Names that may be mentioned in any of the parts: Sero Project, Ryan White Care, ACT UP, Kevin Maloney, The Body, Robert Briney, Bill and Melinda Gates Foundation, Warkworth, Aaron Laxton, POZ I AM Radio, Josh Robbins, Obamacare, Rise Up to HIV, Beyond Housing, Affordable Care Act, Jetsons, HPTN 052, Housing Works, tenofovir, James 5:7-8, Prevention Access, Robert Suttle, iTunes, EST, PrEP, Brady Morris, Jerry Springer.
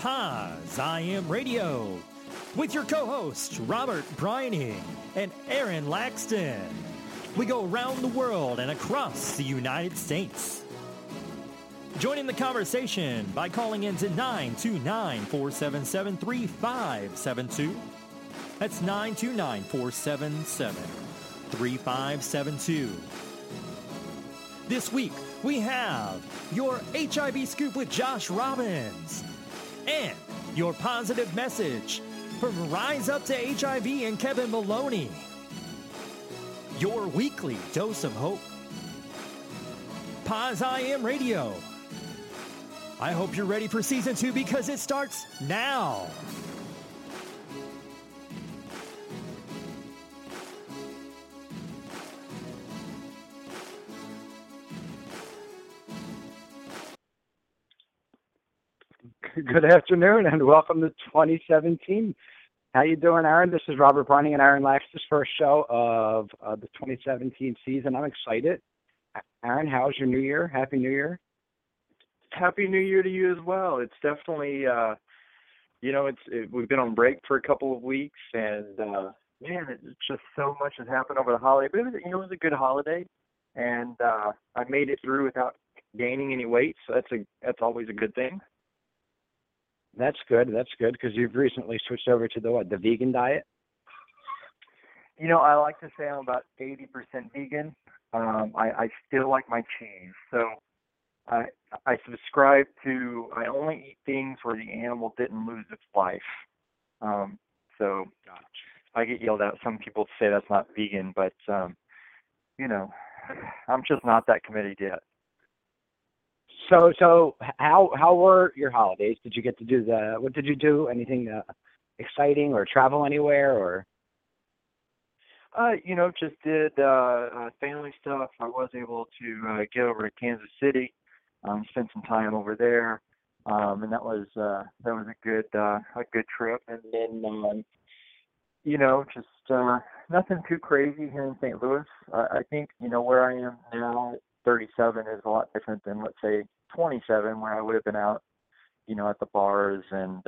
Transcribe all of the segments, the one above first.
POZ I AM Radio with your co-hosts Robert Briney and Aaron Laxton. We go around the world and across the United States. Join in the conversation by calling in to 929-477-3572. That's 929-477-3572. This week, we have your HIV Scoop with Josh Robbins and your positive message from Rise Up to HIV and Kevin Maloney. Your weekly dose of hope. POZ I AM Radio. I hope you're ready for Season 2 because it starts now. Good afternoon and welcome to 2017. How you doing, Aaron? This is Robert Briney and Aaron Laxton's first show of the 2017 season. I'm excited. Aaron, how's your new year? Happy New Year. Happy New Year to you as well. It's definitely, we've been on break for a couple of weeks, and it's just so much has happened over the holiday. But it was a good holiday, and I made it through without gaining any weight, so that's always a good thing. That's good. That's good because you've recently switched over to the vegan diet. I like to say I'm about 80% vegan. I still like my cheese, so I subscribe to. I only eat things where the animal didn't lose its life. So I get yelled at. Some people say that's not vegan, but I'm just not that committed yet. So how were your holidays? Did you get to do what did you do? Anything exciting or travel anywhere or? Just did family stuff. I was able to get over to Kansas City, spend some time over there, and that was a good trip. And then nothing too crazy here in St. Louis. I think where I am now. 37 is a lot different than, let's say, 27, where I would have been out, at the bars and,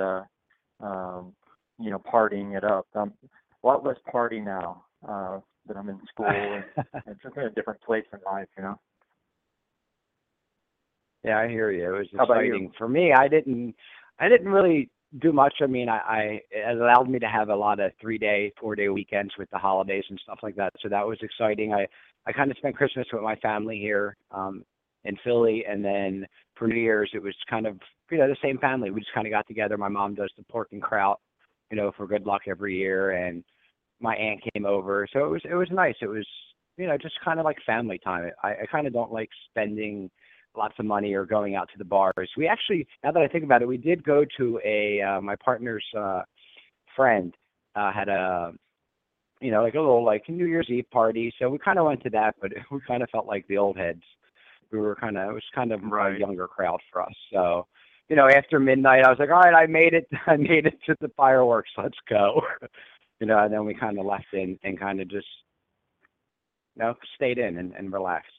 partying it up. I'm a lot less party now that I'm in school. It's just in a different place in life, Yeah, I hear you. It was exciting. For me, I didn't really do much. I mean, it allowed me to have a lot of 3-day, 4-day weekends with the holidays and stuff like that. So that was exciting. I kind of spent Christmas with my family here in Philly, and then for New Year's, it was kind of, the same family. We just kind of got together. My mom does the pork and kraut, for good luck every year, and my aunt came over. So it was nice. It was, just kind of like family time. I kind of don't like spending lots of money or going out to the bars. We actually, now that I think about it, we did go to my partner's friend had a, like a little like New Year's Eve party. So we kind of went to that, but we kind of felt like the old heads. It was kind of a younger crowd for us. So, after midnight, I was like, all right, I made it to the fireworks. Let's go. And then we kind of left in and kind of just, stayed in and relaxed.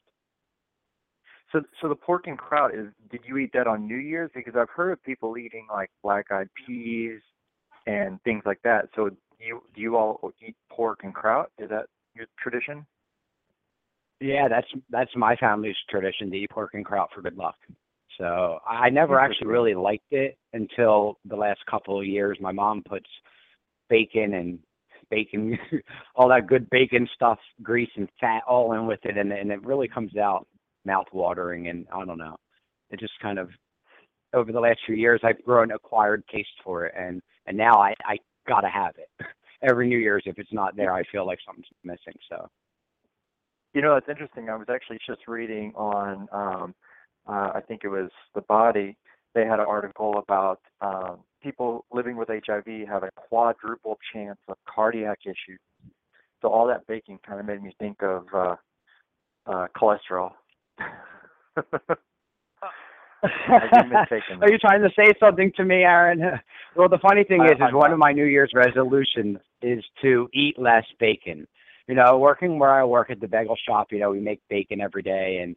So the pork and kraut did you eat that on New Year's? Because I've heard of people eating like black-eyed peas and things like that. So do you all eat pork and kraut? Is that your tradition? Yeah, that's my family's tradition to eat pork and kraut for good luck. So I never actually really liked it until the last couple of years. My mom puts bacon, all that good bacon stuff, grease and fat all in with it, and it really comes out mouth-watering, and I don't know. It just kind of, over the last few years, I've grown acquired taste for it, and now I gotta have it. Every New Year's, if it's not there, I feel like something's missing, so. That's interesting. I was actually just reading on, I think it was The Body, they had an article about people living with HIV have a quadruple chance of cardiac issues. So all that baking kind of made me think of cholesterol. Are you trying to say something to me, Aaron? Well, the funny thing is one of my New Year's resolutions is to eat less bacon. Working where I work at the bagel shop, we make bacon every day, and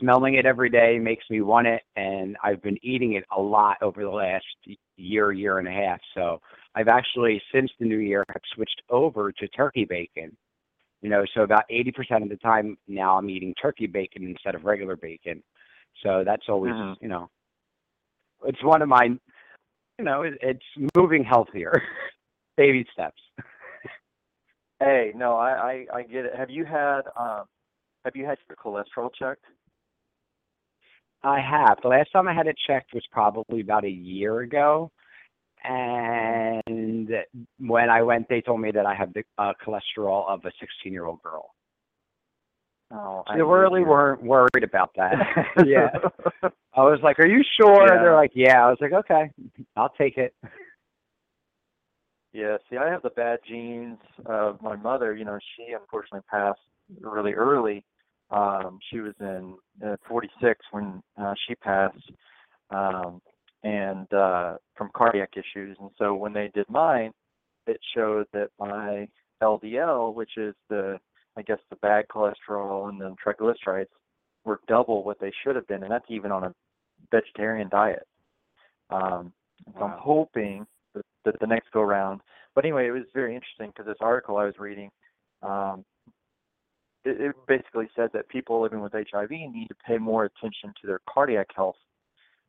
smelling it every day makes me want it, and I've been eating it a lot over the last year and a half. So I've actually, since the new year, I've switched over to turkey bacon. You know, so about 80% of the time now I'm eating turkey bacon instead of regular bacon. So that's always, you know, it's one of my, you know, it's moving healthier, baby steps. Hey, no, I get it. Have you had your cholesterol checked? I have. The last time I had it checked was probably about a year ago. And when I went, they told me that I have the cholesterol of a 16-year-old girl. Oh, so they really weren't worried about that. Yeah. I was like, are you sure? Yeah. They're like, yeah. I was like, okay, I'll take it. Yeah, see, I have the bad genes of my mother. You know, she unfortunately passed really early. She was in 46 when she passed, and from cardiac issues. And so when they did mine, it showed that my LDL, which is the, I guess, the bad cholesterol and then triglycerides, were double what they should have been, and that's even on a vegetarian diet. So I'm hoping the next go round. But anyway, it was very interesting because this article I was reading, it basically said that people living with HIV need to pay more attention to their cardiac health.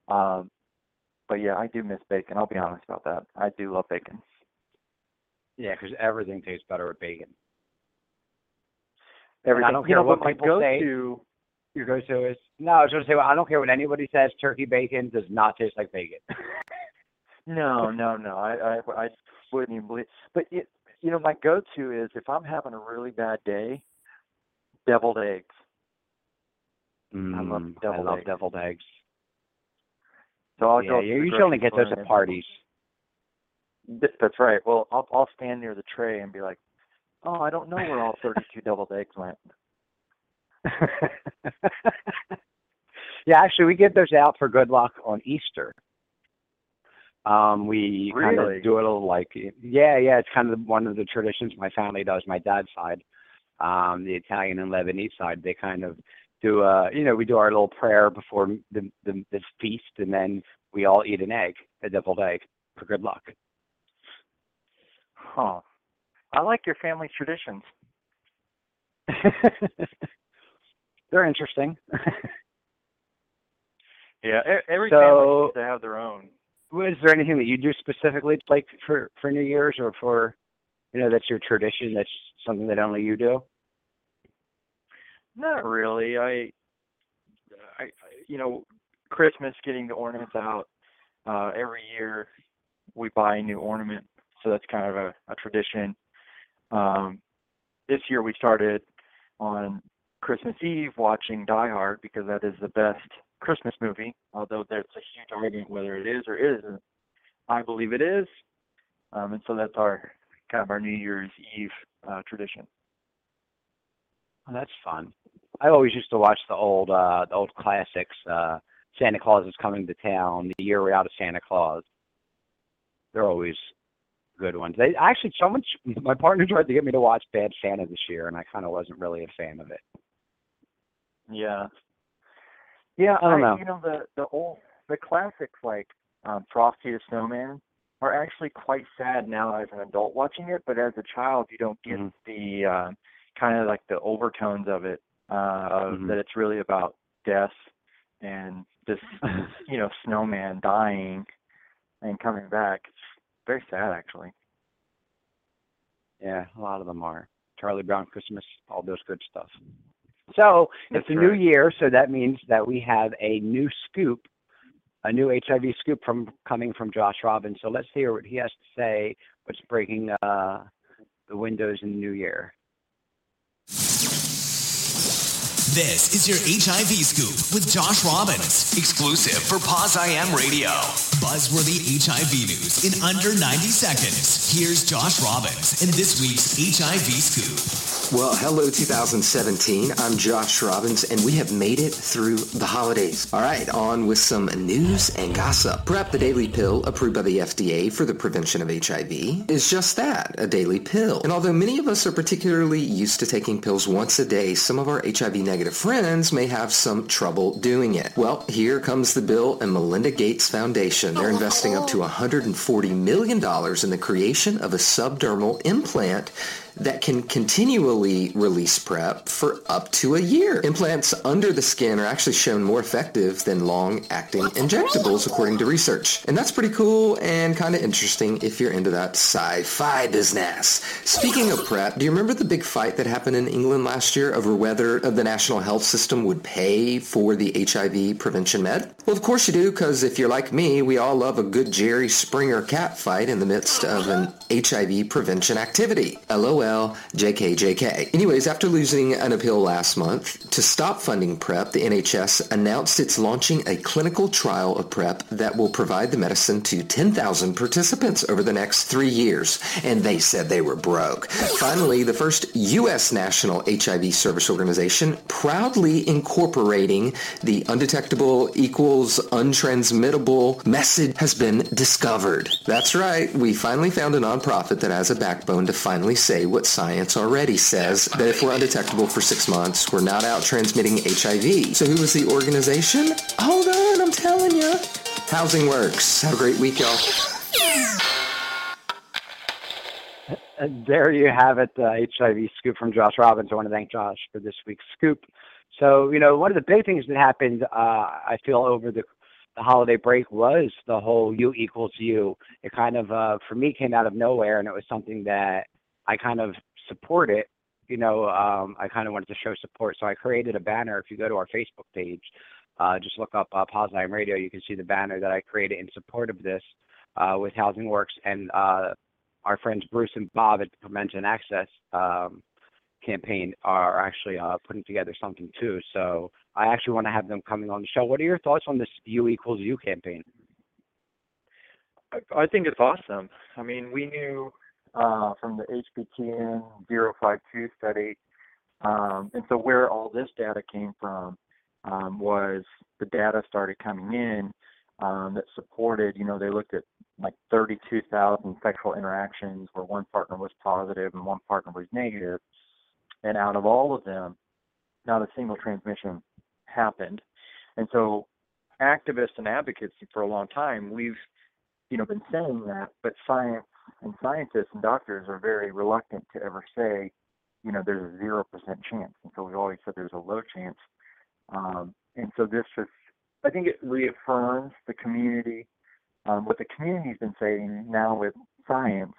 But yeah, I do miss bacon. I'll be honest about that. I do love bacon. Yeah, because everything tastes better with bacon. Everything. I don't care what people say. Your go-to is, no, I was going to say, well, I don't care what anybody says. Turkey bacon does not taste like bacon. No. I wouldn't even believe. But my go-to is, if I'm having a really bad day, deviled eggs. I love deviled eggs. So I'll go. You usually only get those at parties. That's right. Well, I'll stand near the tray and be like, "Oh, I don't know where all 32 deviled eggs went." Yeah, actually, we get those out for good luck on Easter. We kind of do it a little like, it's kind of one of the traditions my family does, my dad's side, the Italian and Lebanese side. They kind of do, we do our little prayer before the feast, and then we all eat a deviled egg for good luck. Huh. I like your family traditions. They're interesting. Yeah, every family needs to have their own. Is there anything that you do specifically, like for New Year's, or for, that's your tradition? That's something that only you do. Not really. I Christmas, getting the ornaments out. Every year, we buy a new ornament, so that's kind of a tradition. This year, we started on Christmas Eve watching Die Hard, because that is the best Christmas movie, although there's a huge argument whether it is or isn't. I believe it is, and so that's our kind of our New Year's Eve tradition. Well, that's fun. I always used to watch the old classics. Santa Claus Is Coming to Town, The Year Without a Santa Claus. They're always good ones. My partner tried to get me to watch Bad Santa this year, and I kind of wasn't really a fan of it. Yeah. Yeah, I don't know. The classics like Frosty the Snowman are actually quite sad now as an adult watching it, but as a child you don't get the kind of like the overtones of it, that it's really about death and this snowman dying and coming back. It's very sad, actually. Yeah, a lot of them are. Charlie Brown Christmas, all those good stuff. So it's a new year, so that means that we have a new scoop, a new HIV scoop coming from Josh Robbins. So let's hear what he has to say, what's breaking the windows in the new year. This is your HIV Scoop with Josh Robbins, exclusive for POZ I AM Radio. buzzworthy HIV news in under 90 seconds. Here's Josh Robbins and this week's HIV Scoop. Well, hello 2017. I'm Josh Robbins, and we have made it through the holidays. All right, on with some news and gossip. PrEP, the daily pill approved by the FDA for the prevention of HIV, is just that, a daily pill. And although many of us are particularly used to taking pills once a day, some of our HIV-negative friends may have some trouble doing it. Well, here comes the Bill and Melinda Gates Foundation. They're investing up to $140 million in the creation of a subdermal implant that can continually release PrEP for up to a year. Implants under the skin are actually shown more effective than long-acting injectables, according to research. And that's pretty cool and kind of interesting if you're into that sci-fi business. Speaking of PrEP, do you remember the big fight that happened in England last year over whether the National Health System would pay for the HIV prevention med? Well, of course you do, because if you're like me, we all love a good Jerry Springer cat fight in the midst of an HIV prevention activity. LOL. Well, JK. Anyways, after losing an appeal last month to stop funding PrEP, the NHS announced it's launching a clinical trial of PrEP that will provide the medicine to 10,000 participants over the next 3 years, and they said they were broke. Finally, the first U.S. national HIV service organization proudly incorporating the undetectable equals untransmittable message has been discovered. That's right. We finally found a nonprofit that has a backbone to finally say what science already says, that if we're undetectable for 6 months, we're not out transmitting HIV. So who was the organization? Hold on, I'm telling you. Housing Works. Have a great week, y'all. There you have it, the HIV scoop from Josh Robbins. I want to thank Josh for this week's scoop. So, you know, one of the big things that happened, I feel, over the holiday break was the whole U equals U. It kind of, for me, came out of nowhere, and it was something that I kind of support it, you know, I kind of wanted to show support. So I created a banner. If you go to our Facebook page, just look up POZ I AM Radio, you can see the banner that I created in support of this with Housing Works and our friends Bruce and Bob at the Prevention Access campaign are actually putting together something too. So I actually want to have them coming on the show. What are your thoughts on this U equals U campaign? I think it's awesome. I mean, we knew from the HPTN 052 study. And so where all this data came from was the data started coming in that supported, you know, they looked at like 32,000 sexual interactions where one partner was positive and one partner was negative. And out of all of them, not a single transmission happened. And so activists and advocates for a long time, we've, you know, been saying that, but science and scientists and doctors are very reluctant to ever say, you know, there's a 0% chance. And so we've always said there's a low chance. And so this just, I think it reaffirms the community, what the community's been saying now with science.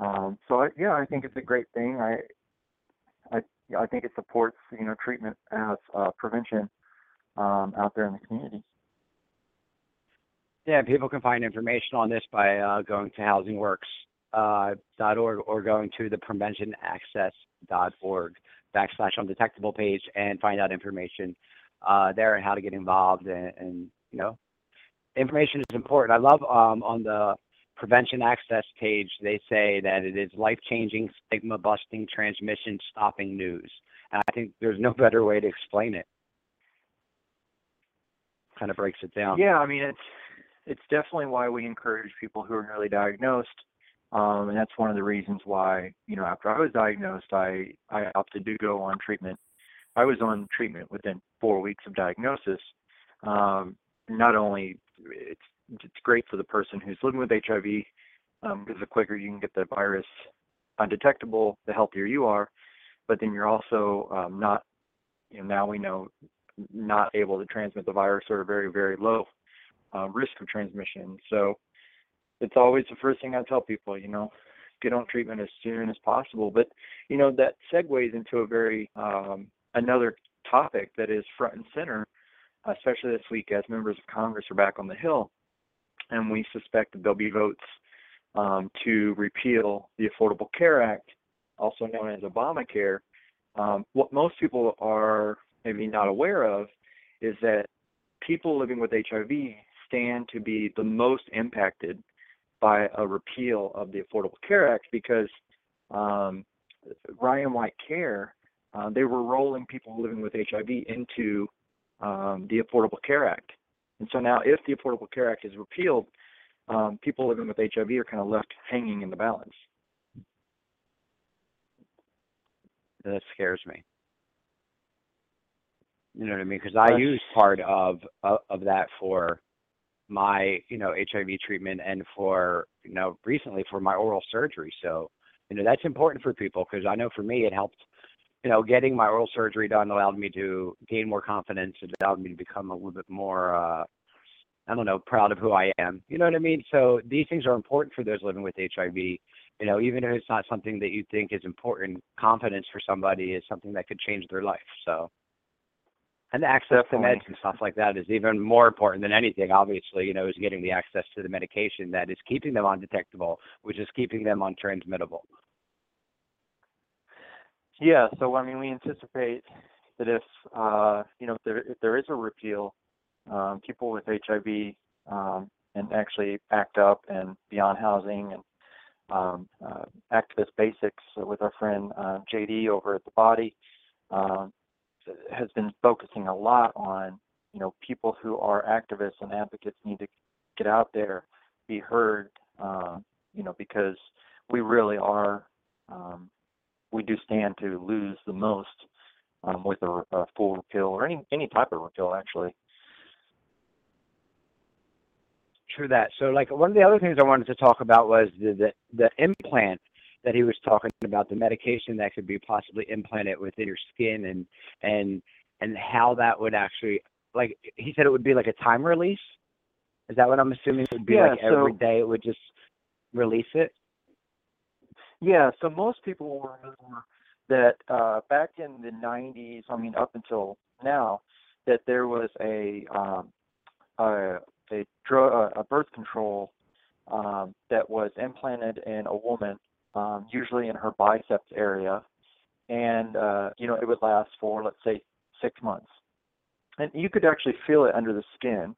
So I think it's a great thing. I think it supports, you know, treatment as prevention out there in the community. Yeah, people can find information on this by going to housingworks.org or going to the preventionaccess.org/undetectable page and find out information there and how to get involved. And you know, information is important. I love on the Prevention Access page, they say that it is life-changing, stigma-busting, transmission-stopping news. And I think there's no better way to explain it. Kind of breaks it down. Yeah, I mean, it's definitely why we encourage people who are newly diagnosed. And that's one of the reasons why, you know, after I was diagnosed, I opted to go on treatment. I was on treatment within 4 weeks of diagnosis. Not only it's great for the person who's living with HIV, because the quicker you can get the virus undetectable, the healthier you are. But then you're also not, you know, now we know, not able to transmit the virus or a very, very low risk of transmission. So it's always the first thing I tell people, you know, get on treatment as soon as possible. But, you know, that segues into a very, another topic that is front and center, especially this week as members of Congress are back on the Hill. And we suspect that there'll be votes to repeal the Affordable Care Act, also known as Obamacare. What most people are maybe not aware of is that people living with HIV stand to be the most impacted by a repeal of the Affordable Care Act, because Ryan White Care, they were rolling people living with HIV into the Affordable Care Act. And so now if the Affordable Care Act is repealed, people living with HIV are kind of left hanging in the balance. That scares me. You know what I mean? Because I use part of that for my, HIV treatment, and for, recently for my oral surgery. So, that's important for people, because I know for me it helped, getting my oral surgery done allowed me to gain more confidence. It allowed me to become a little bit more, proud of who I am. You know what I mean? So these things are important for those living with HIV. Even if it's not something that you think is important, confidence for somebody is something that could change their life. So, and the access to meds and stuff like that is even more important than anything, obviously, is getting the access to the medication that is keeping them undetectable, which is keeping them untransmittable. Yeah. So, we anticipate that if, if there is a repeal, people with HIV and actually ACT UP and Beyond Housing and Activist Basics with our friend JD over at The Body, has been focusing a lot on, people who are activists and advocates need to get out there, be heard, because we really are, we do stand to lose the most with a full repeal, or any type of repeal, actually. True that. So, one of the other things I wanted to talk about was the implant that he was talking about, the medication that could be possibly implanted within your skin, and how that would actually, he said it would be like a time release. Is that what I'm assuming it would be? Yeah, every day it would just release it? Yeah, so most people will remember that back in the 90s, up until now, that there was a birth control that was implanted in a woman, usually in her biceps area, and it would last for, let's say, 6 months, and you could actually feel it under the skin.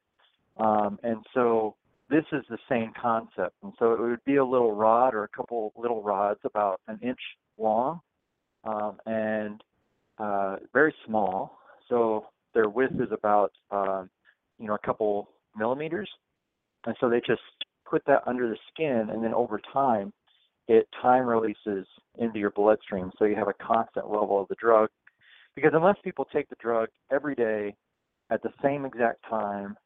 And so this is the same concept, and so it would be a little rod, or a couple little rods about an inch long, and very small, so their width is about a couple millimeters, and so they just put that under the skin, and then over time it time releases into your bloodstream, so you have a constant level of the drug. Because unless people take the drug every day at the same exact time,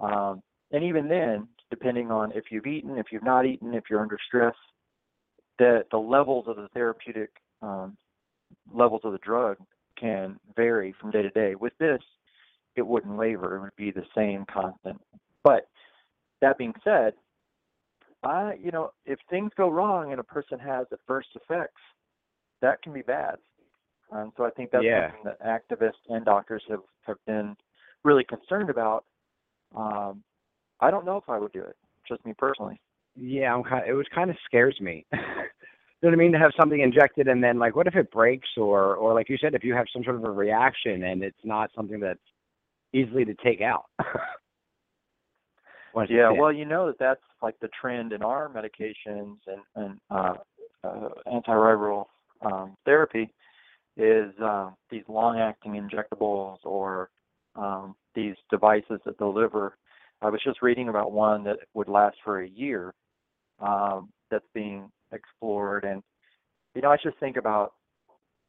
and even then, depending on if you've eaten, if you've not eaten, if you're under stress, the levels of the therapeutic levels of the drug can vary from day to day. With this, it wouldn't waver. It would be the same constant. But that being said, if things go wrong and a person has adverse effects, that can be bad. So I think that's something that activists and doctors have been really concerned about. I don't know if I would do it, just me personally. Yeah, it kind of scares me. You know what I mean? To have something injected and then, what if it breaks? Or like you said, if you have some sort of a reaction and it's not something that's easily to take out. Yeah, well, that's the trend in our medications and antiviral therapy is these long-acting injectables, or these devices that deliver. I was just reading about one that would last for a year that's being explored. And, I just think about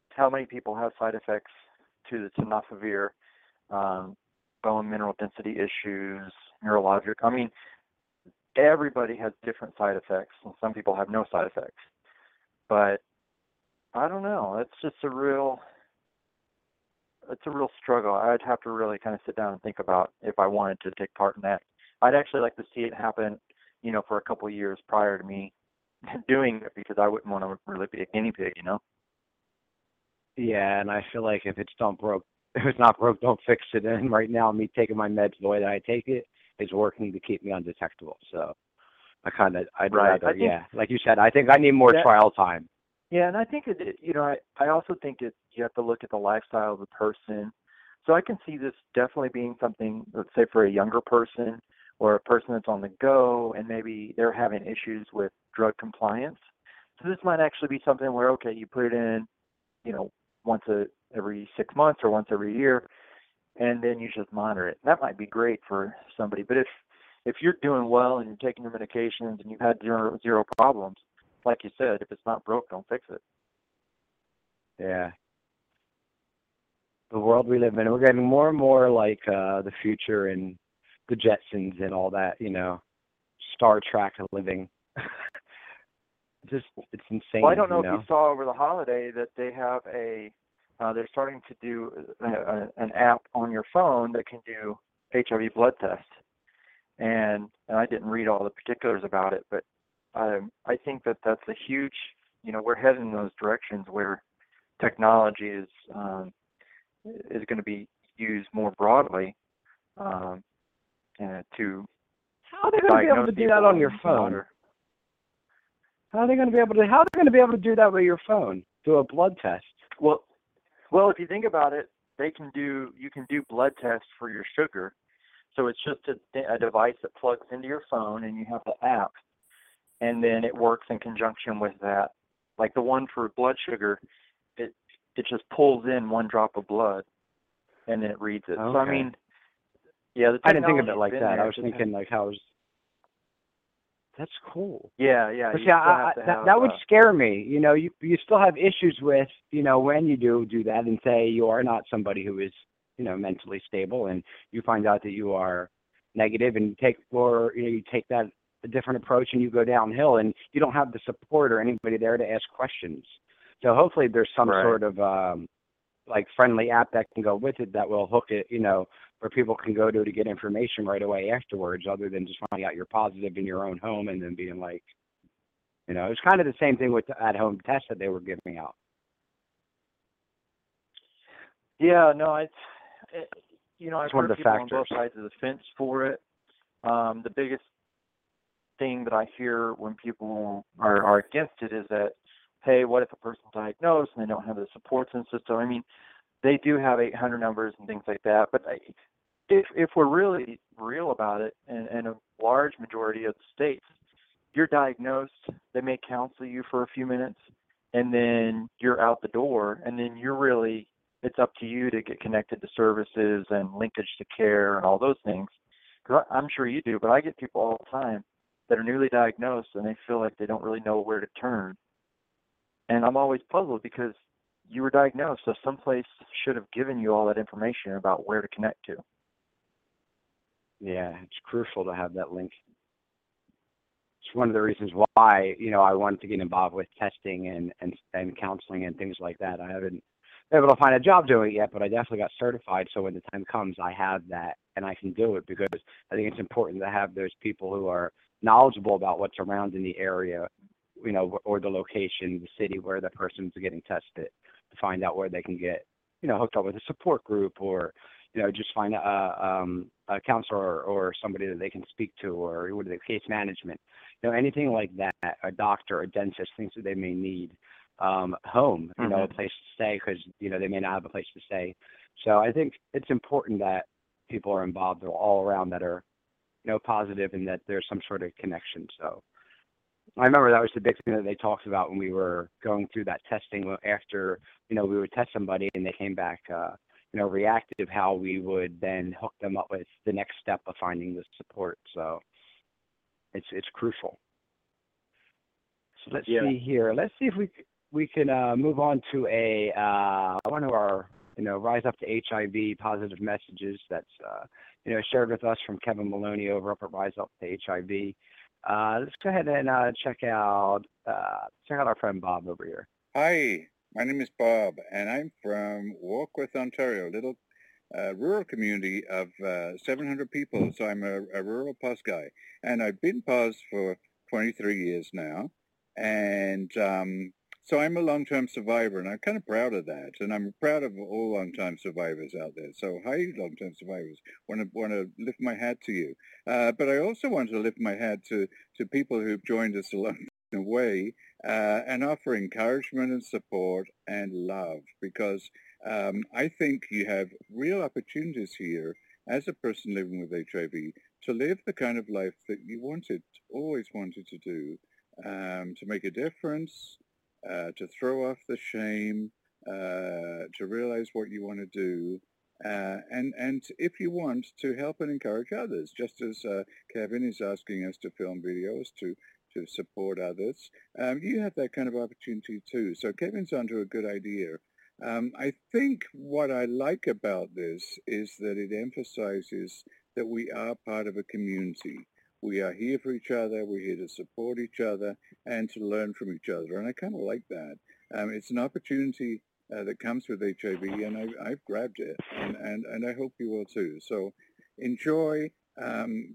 how many people have side effects to the tenofovir, bone mineral density issues, neurologic. Everybody has different side effects, and some people have no side effects. But I don't know. It's a real struggle. I'd have to really kind of sit down and think about if I wanted to take part in that. I'd actually like to see it happen, for a couple of years prior to me doing it, because I wouldn't want to really be a guinea pig, Yeah, and I feel like if it's not broke, don't fix it. And right now, me taking my meds the way that I take it is working to keep me undetectable. So like you said, I think I need more trial time. Yeah, and I think I also think you have to look at the lifestyle of the person. So I can see this definitely being something, let's say, for a younger person or a person that's on the go and maybe they're having issues with drug compliance. So this might actually be something where, okay, you put it in, you know, every 6 months or once every year, and then you just monitor it. That might be great for somebody. But if you're doing well and you're taking your medications and you've had zero problems, like you said, if it's not broke, don't fix it. Yeah. The world we live in, we're getting more and more like the future and the Jetsons and all that, you know, Star Trek living. Just, it's insane. Well, I don't know if you saw over the holiday that they have they're starting to do an app on your phone that can do HIV blood tests. And I didn't read all the particulars about it, but I think that that's a huge, you know, we're heading in those directions where technology is going to be used more broadly to How are they going to be able to do that on your phone? How are they going to be able to do that with your phone? Do a blood test? Well, if you think about it, you can do blood tests for your sugar. So it's just a device that plugs into your phone, and you have the app, and then it works in conjunction with that. Like the one for blood sugar, it just pulls in one drop of blood, and then it reads it. Okay. So I mean, yeah, I didn't think of it like that. I was thinking like that's cool. Yeah. But yeah, that would scare me. You know, you still have issues with, you know, when you do that, and say you are not somebody who is, you know, mentally stable, and you find out that you are negative, and you take that a different approach, and you go downhill, and you don't have the support or anybody there to ask questions. So hopefully there's some sort of like friendly app that can go with it that will hook it, you know, where people can go to get information right away afterwards, other than just finding out you're positive in your own home and then being like, you know, it's kind of the same thing with the at-home tests that they were giving out. Yeah, no, I've heard people on both sides of the fence for it. The biggest thing that I hear when people are against it is that, hey, what if a person's diagnosed and they don't have the supports in the system? I mean, they do have 800 numbers and things like that. But if we're really real about it, and a large majority of the states, you're diagnosed, they may counsel you for a few minutes, and then you're out the door, and then you're really... it's up to you to get connected to services and linkage to care and all those things. Because I'm sure you do, but I get people all the time that are newly diagnosed and they feel like they don't really know where to turn. And I'm always puzzled because you were diagnosed, so someplace should have given you all that information about where to connect to. Yeah, it's crucial to have that link. It's one of the reasons why, you know, I wanted to get involved with testing and counseling and things like that. I haven't able to find a job doing it yet, but I definitely got certified, so when the time comes I have that and I can do it, because I think it's important to have those people who are knowledgeable about what's around in the area, you know, or the location, the city where the person's getting tested, to find out where they can get, you know, hooked up with a support group, or, you know, just find a counselor or somebody that they can speak to, or what are the case management, you know, anything like that, a doctor, a dentist, things that they may need. Home, you know, a place to stay, because, you know, they may not have a place to stay. So I think it's important that people are involved all around that are, you know, positive, and that there's some sort of connection. So I remember that was the big thing that they talked about when we were going through that testing after, you know, we would test somebody and they came back, you know, reactive, how we would then hook them up with the next step of finding the support. So it's crucial. So let's see here. Let's see if we can move on to one of our, you know, Rise Up to HIV positive messages that's, you know, shared with us from Kevin Maloney over up at Rise Up to HIV. Let's go ahead and check out our friend Bob over here. Hi, my name is Bob, and I'm from Warkworth, Ontario, a little rural community of 700 people. So I'm a rural POZ guy, and I've been POZ for 23 years now, and so I'm a long-term survivor, and I'm kind of proud of that, and I'm proud of all long-term survivors out there. So hi, long-term survivors. Want to lift my hat to you. But I also want to lift my hat to people who've joined us along the way and offer encouragement and support and love, because I think you have real opportunities here as a person living with HIV to live the kind of life that you wanted, always wanted to do, to make a difference, to throw off the shame, to realize what you want to do, and if you want, to help and encourage others, just as Kevin is asking us to film videos to support others. You have that kind of opportunity too. So Kevin's onto a good idea. I think what I like about this is that it emphasizes that we are part of a community. We are here for each other. We're here to support each other and to learn from each other. And I kind of like that. It's an opportunity that comes with HIV, and I've grabbed it, and I hope you will too. So enjoy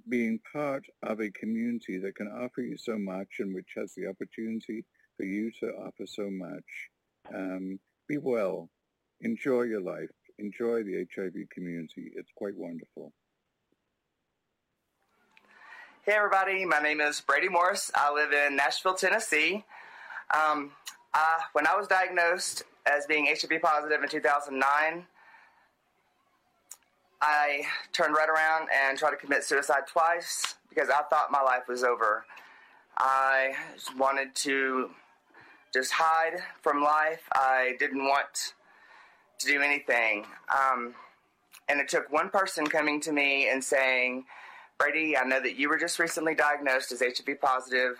being part of a community that can offer you so much and which has the opportunity for you to offer so much. Be well. Enjoy your life. Enjoy the HIV community. It's quite wonderful. Hey, everybody. My name is Brady Morris. I live in Nashville, Tennessee. When I was diagnosed as being HIV positive in 2009, I turned right around and tried to commit suicide twice because I thought my life was over. I wanted to just hide from life. I didn't want to do anything. And it took one person coming to me and saying, Brady, I know that you were just recently diagnosed as HIV positive.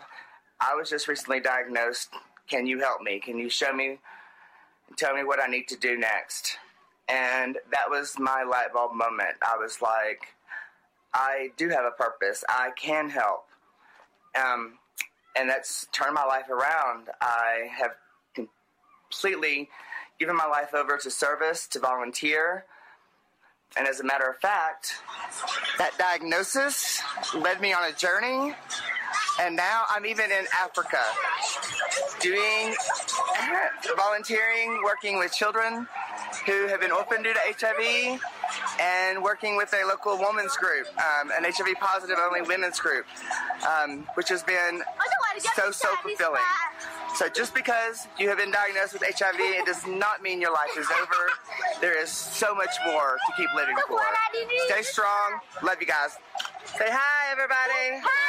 I was just recently diagnosed. Can you help me? Can you show me and tell me what I need to do next? And that was my light bulb moment. I was like, I do have a purpose. I can help. And that's turned my life around. I have completely given my life over to service, to volunteer. And as a matter of fact, that diagnosis led me on a journey. And now I'm even in Africa doing volunteering, working with children who have been orphaned due to HIV, and working with a local women's group, an HIV-positive only women's group, which has been so fulfilling. So just because you have been diagnosed with HIV, it does not mean your life is over. There is so much more to keep living for. Stay strong. Love you guys. Say hi, everybody. Hi.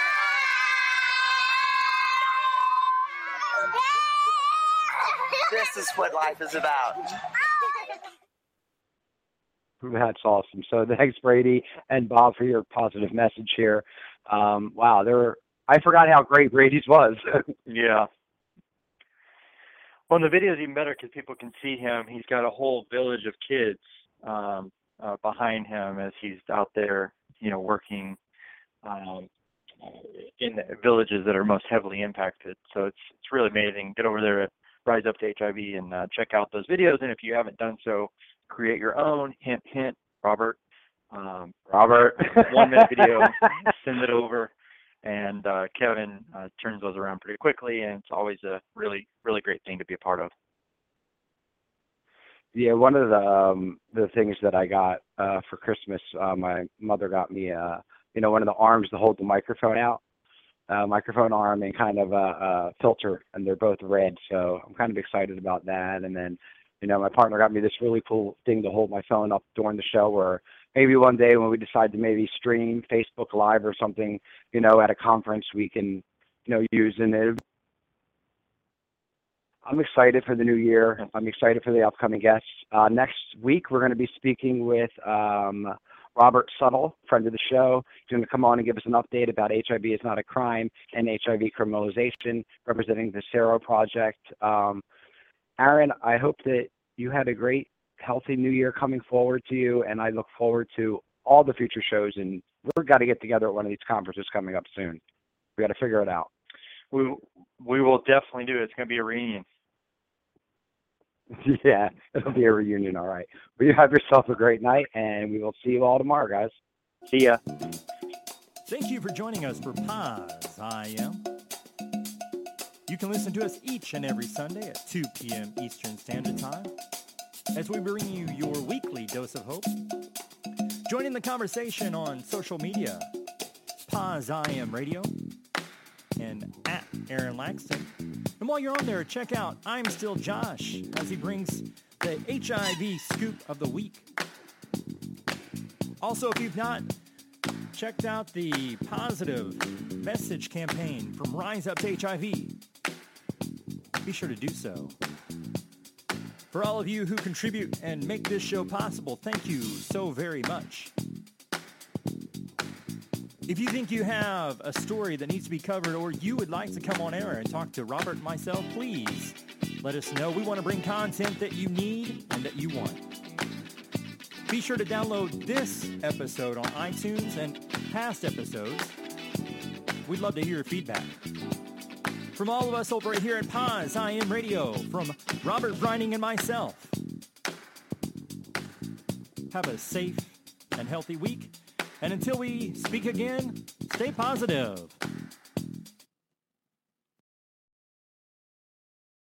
This is what life is about. That's awesome. So thanks, Brady and Bob, for your positive message here. Wow, I forgot how great Brady's was. Yeah. Well, the video is even better because people can see him. He's got a whole village of kids behind him as he's out there, working in the villages that are most heavily impacted. So it's really amazing. Get over there at Rise Up to HIV and check out those videos. And if you haven't done so, create your own. Hint, hint, Robert. Robert, 1 minute video, send it over. And Kevin turns those around pretty quickly. And it's always a really, really great thing to be a part of. Yeah, one of the things that I got for Christmas, my mother got me one of the arms to hold the microphone out. Microphone arm and kind of a filter, and they're both red, so I'm kind of excited about that. And then, my partner got me this really cool thing to hold my phone up during the show, or maybe one day when we decide to maybe stream Facebook Live or something, at a conference we can, use. And I'm excited for the new year. I'm excited for the upcoming guests. Next week, we're going to be speaking with Robert Suttle, friend of the show. He's going to come on and give us an update about HIV is not a crime and HIV criminalization, representing the Sero Project. Aaron, I hope that you had a great, healthy new year coming forward to you, and I look forward to all the future shows, and we've got to get together at one of these conferences coming up soon. We've got to figure it out. We will definitely do it. It's going to be a reunion. Yeah, it'll be a reunion, all right. Well, you have yourself a great night, and we will see you all tomorrow, guys. See ya. Thank you for joining us for POZ I AM. You can listen to us each and every Sunday at 2 p.m. Eastern Standard Time as we bring you your weekly dose of hope. Join in the conversation on social media, POZ I AM Radio, and at Aaron Laxton. And while you're on there, check out I'm Still Josh as he brings the HIV Scoop of the Week. Also, if you've not checked out the positive message campaign from Rise Up to HIV, be sure to do so. For all of you who contribute and make this show possible, thank you so very much. If you think you have a story that needs to be covered, or you would like to come on air and talk to Robert and myself, please let us know. We want to bring content that you need and that you want. Be sure to download this episode on iTunes and past episodes. We'd love to hear your feedback. From all of us over here at POZ I AM Radio, from Robert Briney and myself, have a safe and healthy week. And until we speak again, stay positive.